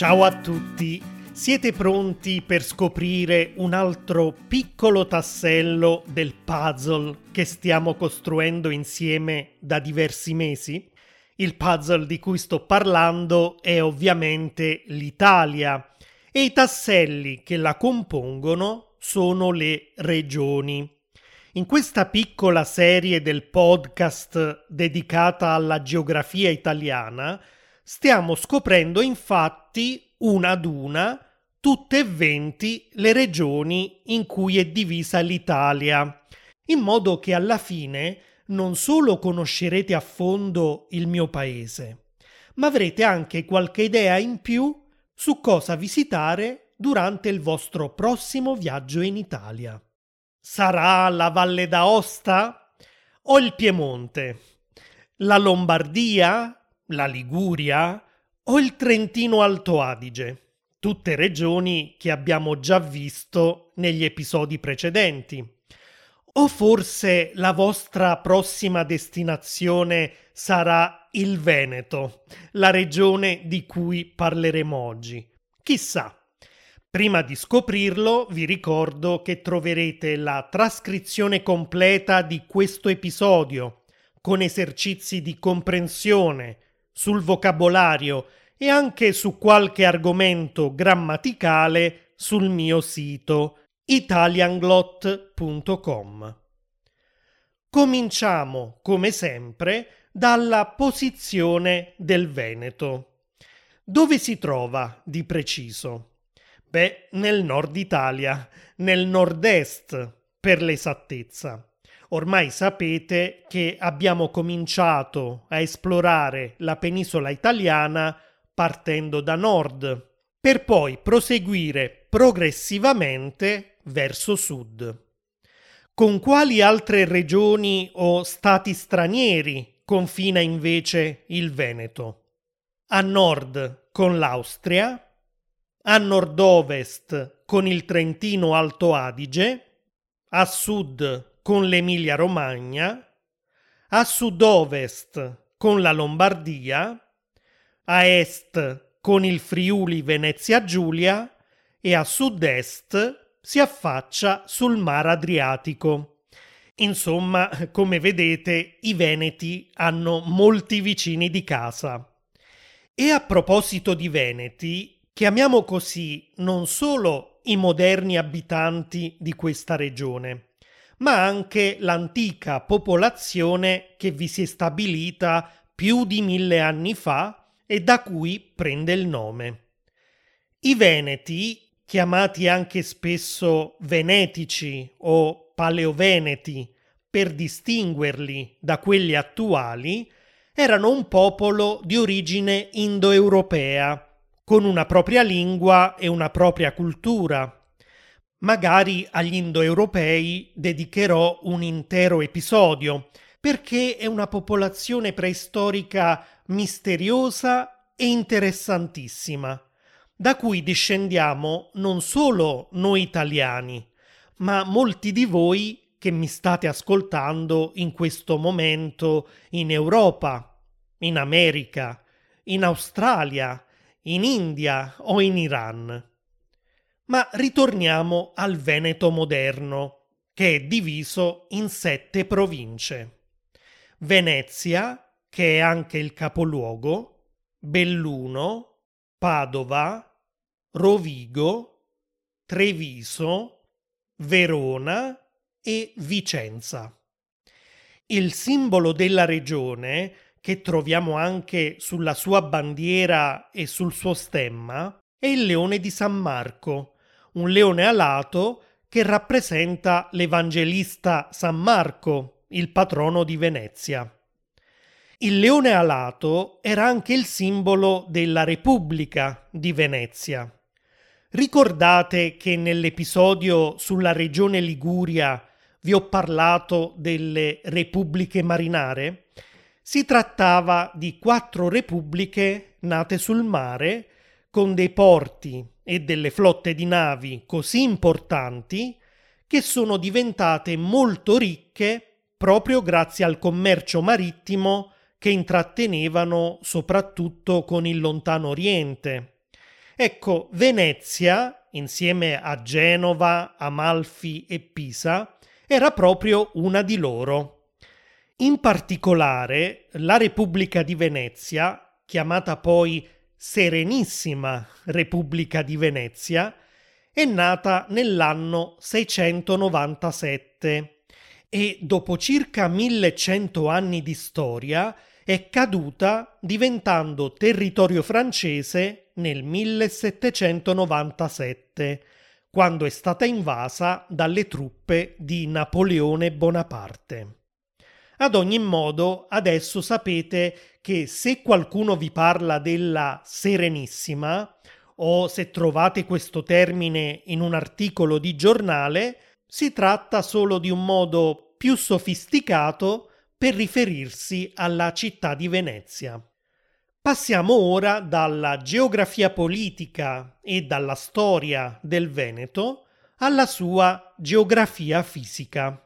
Ciao a tutti! Siete pronti per scoprire un altro piccolo tassello del puzzle che stiamo costruendo insieme da diversi mesi? Il puzzle di cui sto parlando è ovviamente l'Italia e i tasselli che la compongono sono le regioni. In questa piccola serie del podcast dedicata alla geografia italiana stiamo scoprendo infatti una ad una tutte e 20 le regioni in cui è divisa l'Italia, in modo che alla fine non solo conoscerete a fondo il mio paese, ma avrete anche qualche idea in più su cosa visitare durante il vostro prossimo viaggio in Italia. Sarà la Valle d'Aosta o il Piemonte? La Lombardia? La Liguria o il Trentino Alto Adige, tutte regioni che abbiamo già visto negli episodi precedenti. O forse la vostra prossima destinazione sarà il Veneto, la regione di cui parleremo oggi. Chissà. Prima di scoprirlo, vi ricordo che troverete la trascrizione completa di questo episodio, con esercizi di comprensione, sul vocabolario e anche su qualche argomento grammaticale sul mio sito italianglot.com. Cominciamo, come sempre, dalla posizione del Veneto. Dove si trova di preciso? Beh, nel nord Italia, nel nord-est per l'esattezza. Ormai sapete che abbiamo cominciato a esplorare la penisola italiana partendo da nord, per poi proseguire progressivamente verso sud. Con quali altre regioni o stati stranieri confina invece il Veneto? A nord con l'Austria, a nord-ovest con il Trentino Alto Adige, a sud con l'Emilia-Romagna, a sud-ovest con la Lombardia, a est con il Friuli-Venezia Giulia e a sud-est si affaccia sul Mar Adriatico. Insomma, come vedete, i Veneti hanno molti vicini di casa. E a proposito di Veneti, chiamiamo così non solo i moderni abitanti di questa regione, ma anche l'antica popolazione che vi si è stabilita più di 1000 anni fa e da cui prende il nome. I Veneti, chiamati anche spesso Venetici o Paleoveneti per distinguerli da quelli attuali, erano un popolo di origine indoeuropea, con una propria lingua e una propria cultura. Magari agli indoeuropei dedicherò un intero episodio, perché è una popolazione preistorica misteriosa e interessantissima, da cui discendiamo non solo noi italiani, ma molti di voi che mi state ascoltando in questo momento in Europa, in America, in Australia, in India o in Iran. Ma ritorniamo al Veneto moderno, che è diviso in 7 province. Venezia, che è anche il capoluogo, Belluno, Padova, Rovigo, Treviso, Verona e Vicenza. Il simbolo della regione, che troviamo anche sulla sua bandiera e sul suo stemma, è il Leone di San Marco, un leone alato che rappresenta l'evangelista San Marco, il patrono di Venezia. Il leone alato era anche il simbolo della Repubblica di Venezia. Ricordate che nell'episodio sulla regione Liguria vi ho parlato delle repubbliche marinare? Si trattava di 4 repubbliche nate sul mare, con dei porti e delle flotte di navi così importanti che sono diventate molto ricche proprio grazie al commercio marittimo che intrattenevano soprattutto con il lontano Oriente. Ecco, Venezia, insieme a Genova, Amalfi e Pisa, era proprio una di loro. In particolare, la Repubblica di Venezia, chiamata poi Serenissima Repubblica di Venezia, è nata nell'anno 697 e dopo circa 1100 anni di storia è caduta diventando territorio francese nel 1797, quando è stata invasa dalle truppe di Napoleone Bonaparte. Ad ogni modo, adesso sapete che se qualcuno vi parla della Serenissima, o se trovate questo termine in un articolo di giornale, si tratta solo di un modo più sofisticato per riferirsi alla città di Venezia. Passiamo ora dalla geografia politica e dalla storia del Veneto alla sua geografia fisica.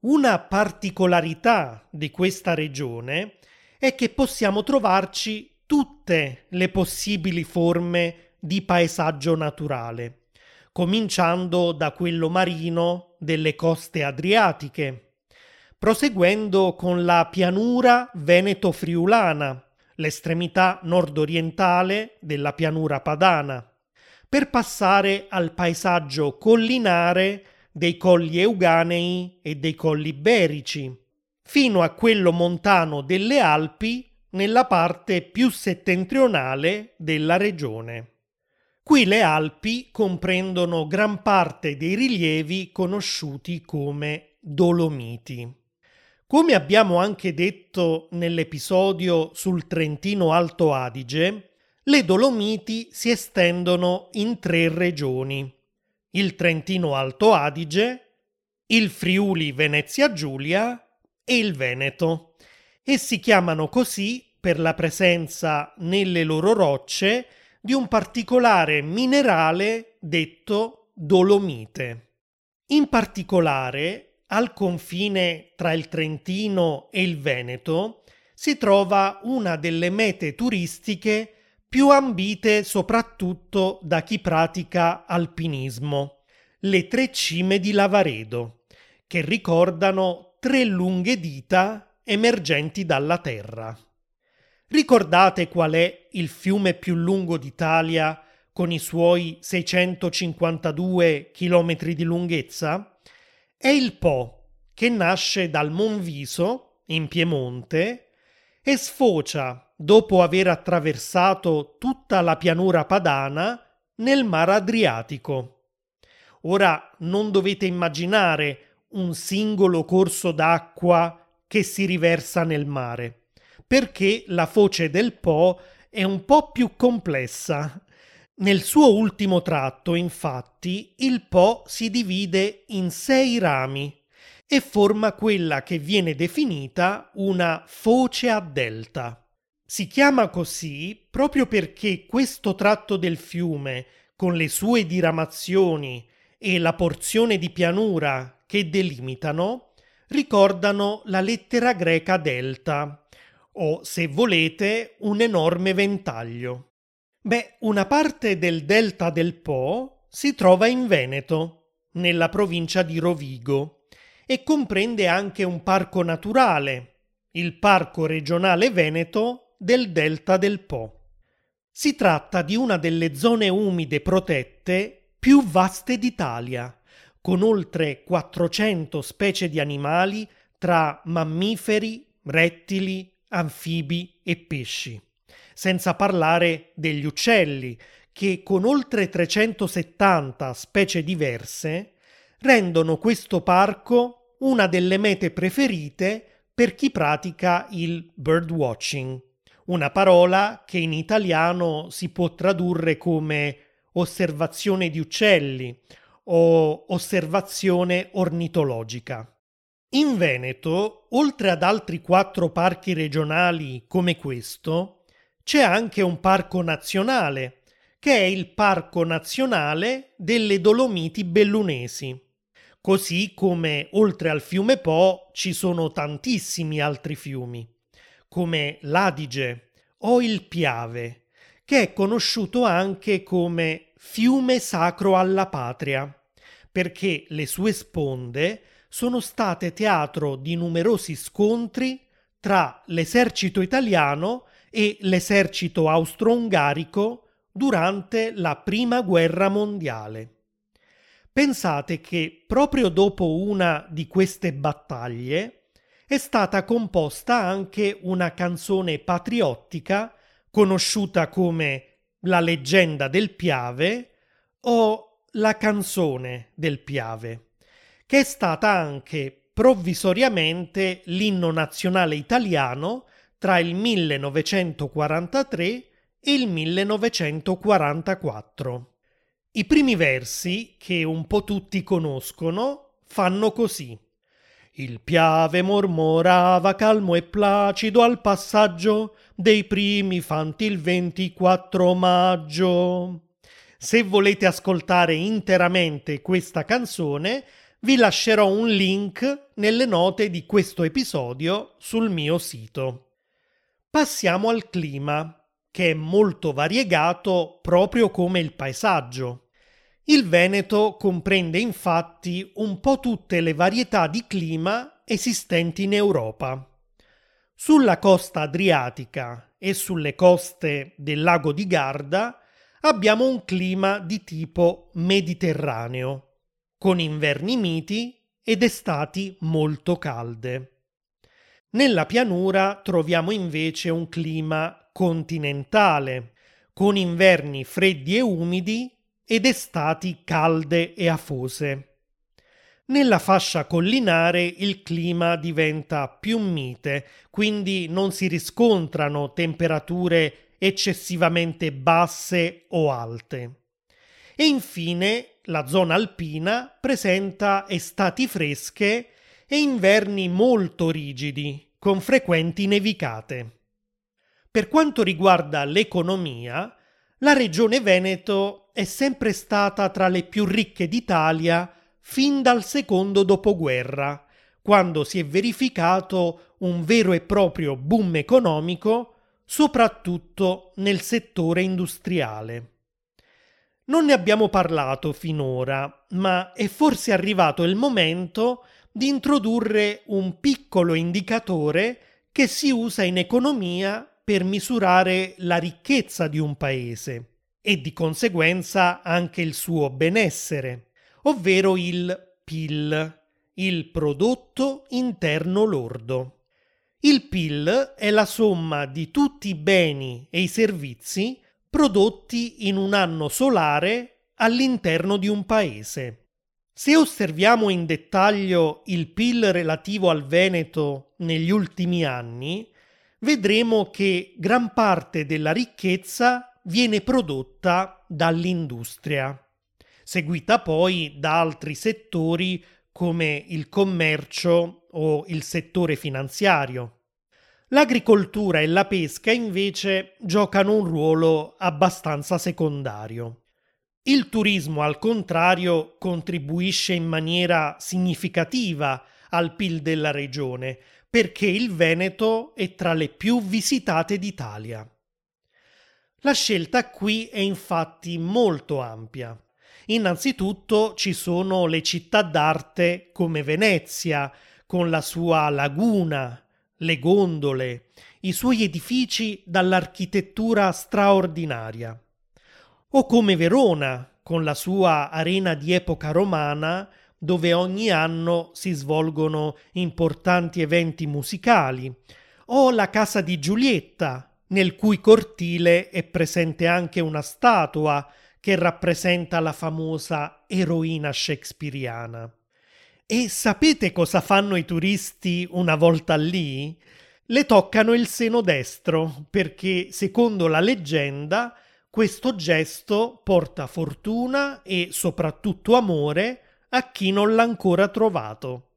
Una particolarità di questa regione è che possiamo trovarci tutte le possibili forme di paesaggio naturale, cominciando da quello marino delle coste adriatiche, proseguendo con la pianura veneto-friulana, l'estremità nord-orientale della pianura padana, per passare al paesaggio collinare dei colli euganei e dei colli iberici, fino a quello montano delle Alpi nella parte più settentrionale della regione. Qui le Alpi comprendono gran parte dei rilievi conosciuti come Dolomiti. Come abbiamo anche detto nell'episodio sul Trentino Alto Adige, le Dolomiti si estendono in tre regioni: il Trentino Alto Adige, il Friuli Venezia Giulia e il Veneto. E si chiamano così per la presenza nelle loro rocce di un particolare minerale detto dolomite. In particolare, al confine tra il Trentino e il Veneto si trova una delle mete turistiche più ambite soprattutto da chi pratica alpinismo, le Tre Cime di Lavaredo, che ricordano tre lunghe dita emergenti dalla terra. Ricordate qual è il fiume più lungo d'Italia con i suoi 652 chilometri di lunghezza? È il Po, che nasce dal Monviso, in Piemonte, e sfocia, dopo aver attraversato tutta la pianura padana, nel Mar Adriatico. Ora non dovete immaginare un singolo corso d'acqua che si riversa nel mare, perché la foce del Po è un po' più complessa. Nel suo ultimo tratto, infatti, il Po si divide in 6 rami e forma quella che viene definita una foce a delta. Si chiama così proprio perché questo tratto del fiume, con le sue diramazioni e la porzione di pianura che delimitano, ricordano la lettera greca delta, o se volete un enorme ventaglio. Una parte del delta del Po si trova in Veneto, nella provincia di Rovigo, e comprende anche un parco naturale, il Parco Regionale Veneto del Delta del Po. Si tratta di una delle zone umide protette più vaste d'Italia, con oltre 400 specie di animali tra mammiferi, rettili, anfibi e pesci, senza parlare degli uccelli che con oltre 370 specie diverse rendono questo parco una delle mete preferite per chi pratica il birdwatching, una parola che in italiano si può tradurre come osservazione di uccelli o osservazione ornitologica. In Veneto, oltre ad altri 4 parchi regionali come questo, c'è anche un parco nazionale, che è il Parco Nazionale delle Dolomiti Bellunesi. Così come oltre al fiume Po ci sono tantissimi altri fiumi, come l'Adige o il Piave, che è conosciuto anche come fiume sacro alla patria, perché le sue sponde sono state teatro di numerosi scontri tra l'esercito italiano e l'esercito austro-ungarico durante la Prima Guerra Mondiale. Pensate che proprio dopo una di queste battaglie è stata composta anche una canzone patriottica conosciuta come La leggenda del Piave o La canzone del Piave, che è stata anche provvisoriamente l'inno nazionale italiano tra il 1943 e il 1944. I primi versi, che un po' tutti conoscono, fanno così. Il Piave mormorava calmo e placido al passaggio dei primi fanti il 24 maggio. Se volete ascoltare interamente questa canzone, vi lascerò un link nelle note di questo episodio sul mio sito. Passiamo al clima, che è molto variegato proprio come il paesaggio. Il Veneto comprende infatti un po' tutte le varietà di clima esistenti in Europa. Sulla costa adriatica e sulle coste del lago di Garda abbiamo un clima di tipo mediterraneo, con inverni miti ed estati molto calde. Nella pianura troviamo invece un clima continentale, con inverni freddi e umidi ed estati calde e afose. Nella fascia collinare il clima diventa più mite, quindi non si riscontrano temperature eccessivamente basse o alte. E infine la zona alpina presenta estati fresche e inverni molto rigidi, con frequenti nevicate. Per quanto riguarda l'economia, la regione Veneto è sempre stata tra le più ricche d'Italia fin dal secondo dopoguerra, quando si è verificato un vero e proprio boom economico, soprattutto nel settore industriale. Non ne abbiamo parlato finora, ma è forse arrivato il momento di introdurre un piccolo indicatore che si usa in economia per misurare la ricchezza di un paese e di conseguenza anche il suo benessere, ovvero il PIL, il Prodotto Interno Lordo. Il PIL è la somma di tutti i beni e i servizi prodotti in un anno solare all'interno di un paese. Se osserviamo in dettaglio il PIL relativo al Veneto negli ultimi anni, vedremo che gran parte della ricchezza viene prodotta dall'industria, seguita poi da altri settori come il commercio o il settore finanziario. L'agricoltura e la pesca invece giocano un ruolo abbastanza secondario. Il turismo, al contrario, contribuisce in maniera significativa al PIL della regione, perché il Veneto è tra le più visitate d'Italia. La scelta qui è infatti molto ampia. Innanzitutto ci sono le città d'arte come Venezia, con la sua laguna, le gondole, i suoi edifici dall'architettura straordinaria, o come Verona, con la sua arena di epoca romana, dove ogni anno si svolgono importanti eventi musicali, o la casa di Giulietta, nel cui cortile è presente anche una statua che rappresenta la famosa eroina shakespeariana. E sapete cosa fanno i turisti una volta lì? Le toccano il seno destro, perché secondo la leggenda questo gesto porta fortuna e soprattutto amore a chi non l'ha ancora trovato.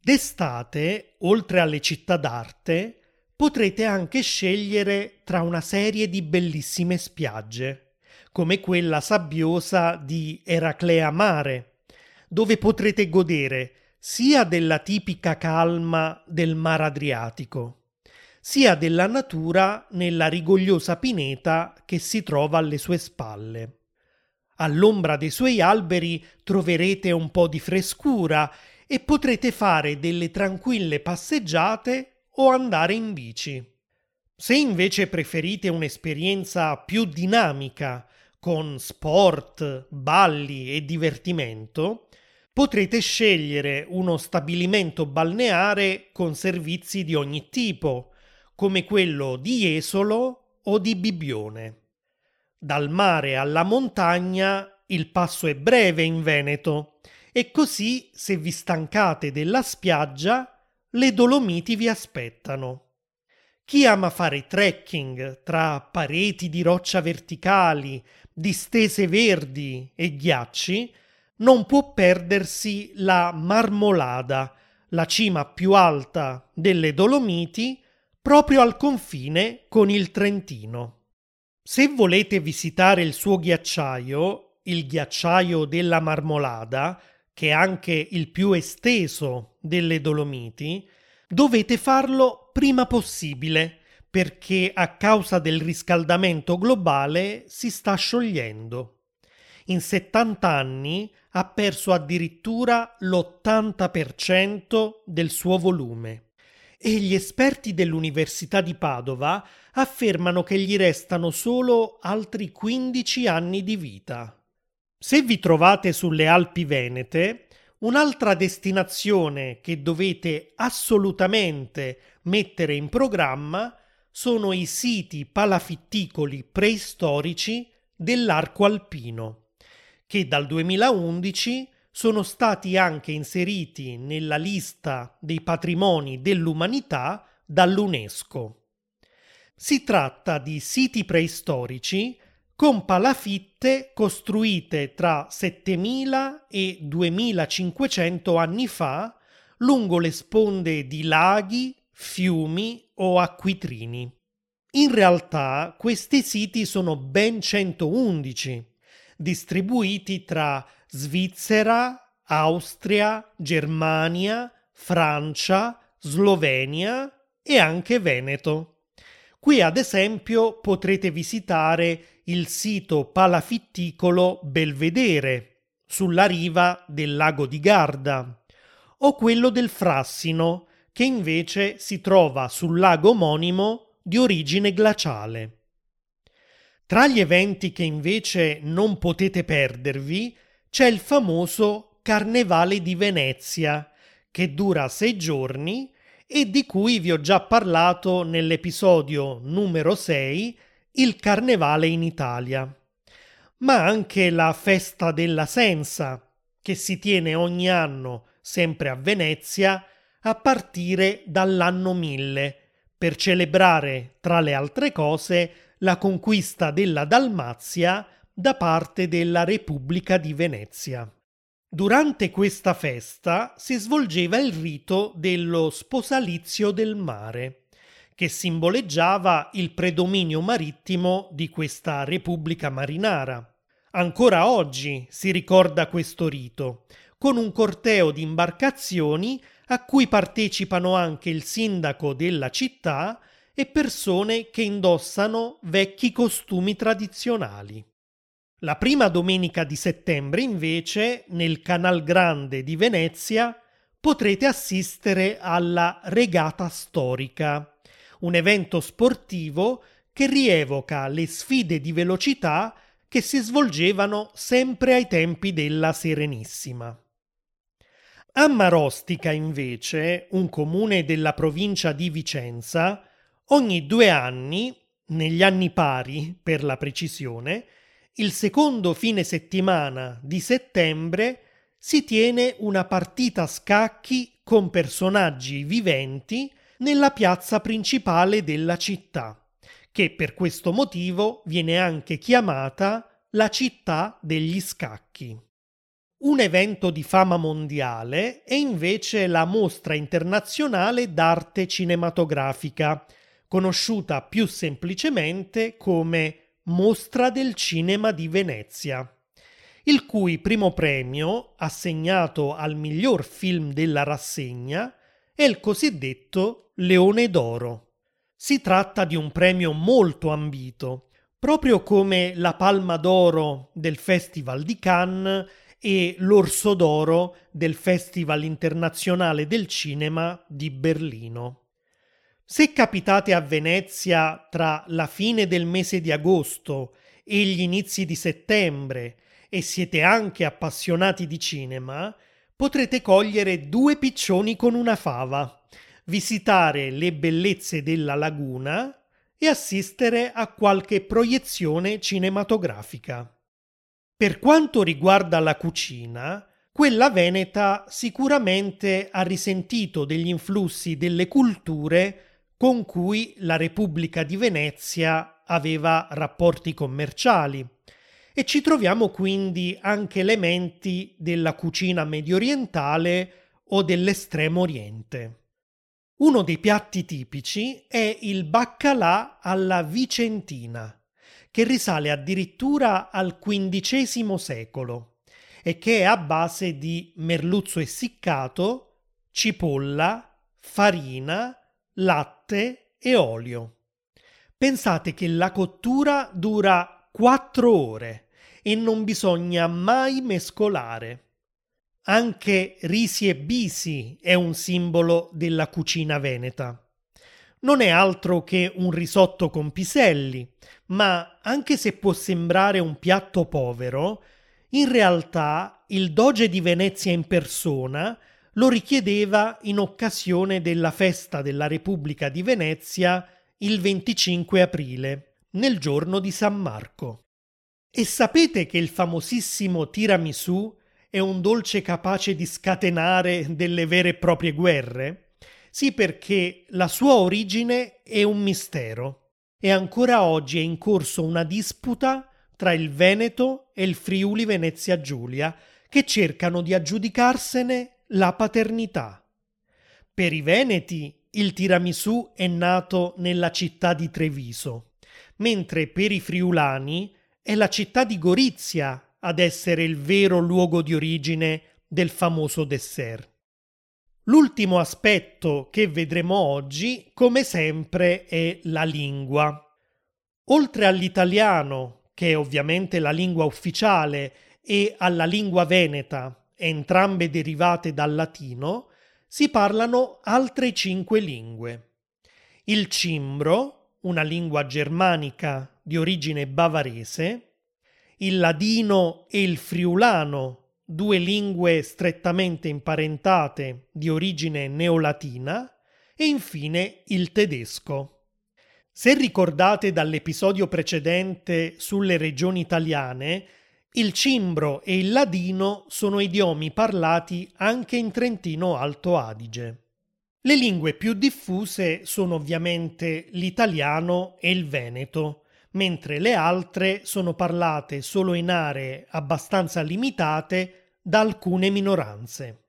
D'estate, oltre alle città d'arte, potrete anche scegliere tra una serie di bellissime spiagge, come quella sabbiosa di Eraclea Mare, dove potrete godere sia della tipica calma del mar Adriatico, sia della natura nella rigogliosa pineta che si trova alle sue spalle. All'ombra dei suoi alberi troverete un po' di frescura e potrete fare delle tranquille passeggiate o andare in bici. Se invece preferite un'esperienza più dinamica, con sport, balli e divertimento, potrete scegliere uno stabilimento balneare con servizi di ogni tipo, come quello di Jesolo o di Bibione. Dal mare alla montagna il passo è breve in Veneto e così, se vi stancate della spiaggia, le Dolomiti vi aspettano. Chi ama fare trekking tra pareti di roccia verticali, distese verdi e ghiacci, non può perdersi la Marmolada, la cima più alta delle Dolomiti, proprio al confine con il Trentino. Se volete visitare il suo ghiacciaio, il ghiacciaio della Marmolada, che è anche il più esteso delle Dolomiti, dovete farlo prima possibile, perché a causa del riscaldamento globale si sta sciogliendo. In 70 anni ha perso addirittura l'80% del suo volume e gli esperti dell'Università di Padova affermano che gli restano solo altri 15 anni di vita. Se vi trovate sulle Alpi Venete, un'altra destinazione che dovete assolutamente mettere in programma sono i siti palafitticoli preistorici dell'arco alpino, che dal 2011 sono stati anche inseriti nella lista dei patrimoni dell'umanità dall'UNESCO. Si tratta di siti preistorici con palafitte costruite tra 7.000 e 2.500 anni fa lungo le sponde di laghi, fiumi o acquitrini. In realtà questi siti sono ben 111, distribuiti tra Svizzera, Austria, Germania, Francia, Slovenia e anche Veneto. Qui ad esempio potrete visitare il sito palafitticolo Belvedere, sulla riva del lago di Garda, o quello del Frassino, che invece si trova sul lago omonimo di origine glaciale. Tra gli eventi che invece non potete perdervi c'è il famoso Carnevale di Venezia, che dura 6 giorni e di cui vi ho già parlato nell'episodio numero 6, il Carnevale in Italia, ma anche la Festa della Sensa, che si tiene ogni anno, sempre a Venezia, a partire dall'anno 1000, per celebrare, tra le altre cose, la conquista della Dalmazia da parte della Repubblica di Venezia. Durante questa festa si svolgeva il rito dello sposalizio del mare, che simboleggiava il predominio marittimo di questa Repubblica marinara. Ancora oggi si ricorda questo rito, con un corteo di imbarcazioni a cui partecipano anche il sindaco della città e persone che indossano vecchi costumi tradizionali. La prima domenica di settembre, invece, nel Canal Grande di Venezia, potrete assistere alla Regata Storica, un evento sportivo che rievoca le sfide di velocità che si svolgevano sempre ai tempi della Serenissima. A Marostica, invece, un comune della provincia di Vicenza, ogni 2 anni, negli anni pari per la precisione, il secondo fine settimana di settembre si tiene una partita a scacchi con personaggi viventi nella piazza principale della città, che per questo motivo viene anche chiamata la città degli scacchi. Un evento di fama mondiale è invece la Mostra Internazionale d'Arte Cinematografica, conosciuta più semplicemente come Mostra del Cinema di Venezia, il cui primo premio, assegnato al miglior film della rassegna, è il cosiddetto Leone d'Oro. Si tratta di un premio molto ambito, proprio come la Palma d'Oro del Festival di Cannes e l'Orso d'Oro del Festival Internazionale del Cinema di Berlino. Se capitate a Venezia tra la fine del mese di agosto e gli inizi di settembre e siete anche appassionati di cinema, potrete cogliere due piccioni con una fava, visitare le bellezze della laguna e assistere a qualche proiezione cinematografica. Per quanto riguarda la cucina, quella veneta sicuramente ha risentito degli influssi delle culture con cui la Repubblica di Venezia aveva rapporti commerciali e ci troviamo quindi anche elementi della cucina mediorientale o dell'Estremo Oriente. Uno dei piatti tipici è il baccalà alla vicentina, che risale addirittura al XV secolo e che è a base di merluzzo essiccato, cipolla, farina, latte e olio. Pensate che la cottura dura 4 ore e non bisogna mai mescolare. Anche risi e bisi è un simbolo della cucina veneta. Non è altro che un risotto con piselli, ma anche se può sembrare un piatto povero, in realtà il doge di Venezia in persona lo richiedeva in occasione della festa della Repubblica di Venezia il 25 aprile, nel giorno di San Marco. E sapete che il famosissimo tiramisù è un dolce capace di scatenare delle vere e proprie guerre? Sì, perché la sua origine è un mistero e ancora oggi è in corso una disputa tra il Veneto e il Friuli Venezia Giulia che cercano di aggiudicarsene la paternità. Per i veneti il tiramisù è nato nella città di Treviso, mentre per i friulani è la città di Gorizia ad essere il vero luogo di origine del famoso dessert. L'ultimo aspetto che vedremo oggi, come sempre, è la lingua. Oltre all'italiano, che è ovviamente la lingua ufficiale, e alla lingua veneta, entrambe derivate dal latino, si parlano altre 5 lingue. Il cimbro, una lingua germanica di origine bavarese, il ladino e il friulano, due lingue strettamente imparentate di origine neolatina, e infine il tedesco. Se ricordate dall'episodio precedente sulle regioni italiane, il cimbro e il ladino sono idiomi parlati anche in Trentino Alto Adige. Le lingue più diffuse sono ovviamente l'italiano e il veneto, mentre le altre sono parlate solo in aree abbastanza limitate da alcune minoranze.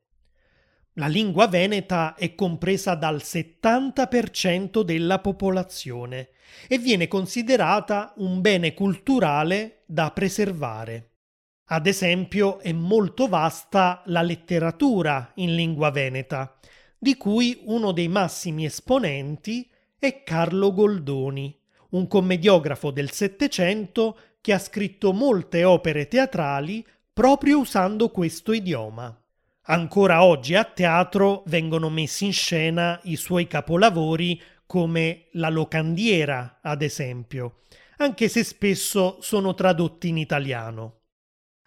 La lingua veneta è compresa dal 70% della popolazione e viene considerata un bene culturale da preservare. Ad esempio, è molto vasta la letteratura in lingua veneta, di cui uno dei massimi esponenti è Carlo Goldoni, un commediografo del Settecento che ha scritto molte opere teatrali proprio usando questo idioma. Ancora oggi a teatro vengono messi in scena i suoi capolavori come La Locandiera, ad esempio, anche se spesso sono tradotti in italiano.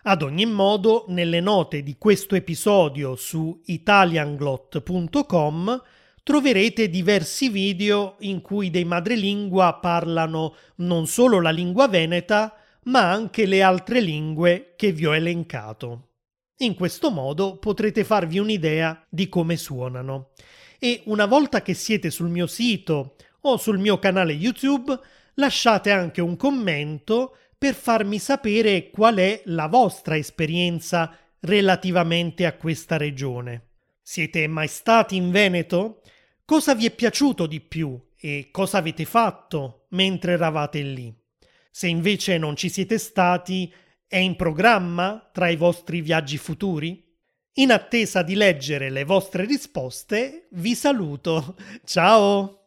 Ad ogni modo, nelle note di questo episodio su italianglot.com troverete diversi video in cui dei madrelingua parlano non solo la lingua veneta, ma anche le altre lingue che vi ho elencato. In questo modo potrete farvi un'idea di come suonano. E una volta che siete sul mio sito o sul mio canale YouTube, lasciate anche un commento per farmi sapere qual è la vostra esperienza relativamente a questa regione. Siete mai stati in Veneto? Cosa vi è piaciuto di più e cosa avete fatto mentre eravate lì? Se invece non ci siete stati, è in programma tra i vostri viaggi futuri? In attesa di leggere le vostre risposte, vi saluto. Ciao!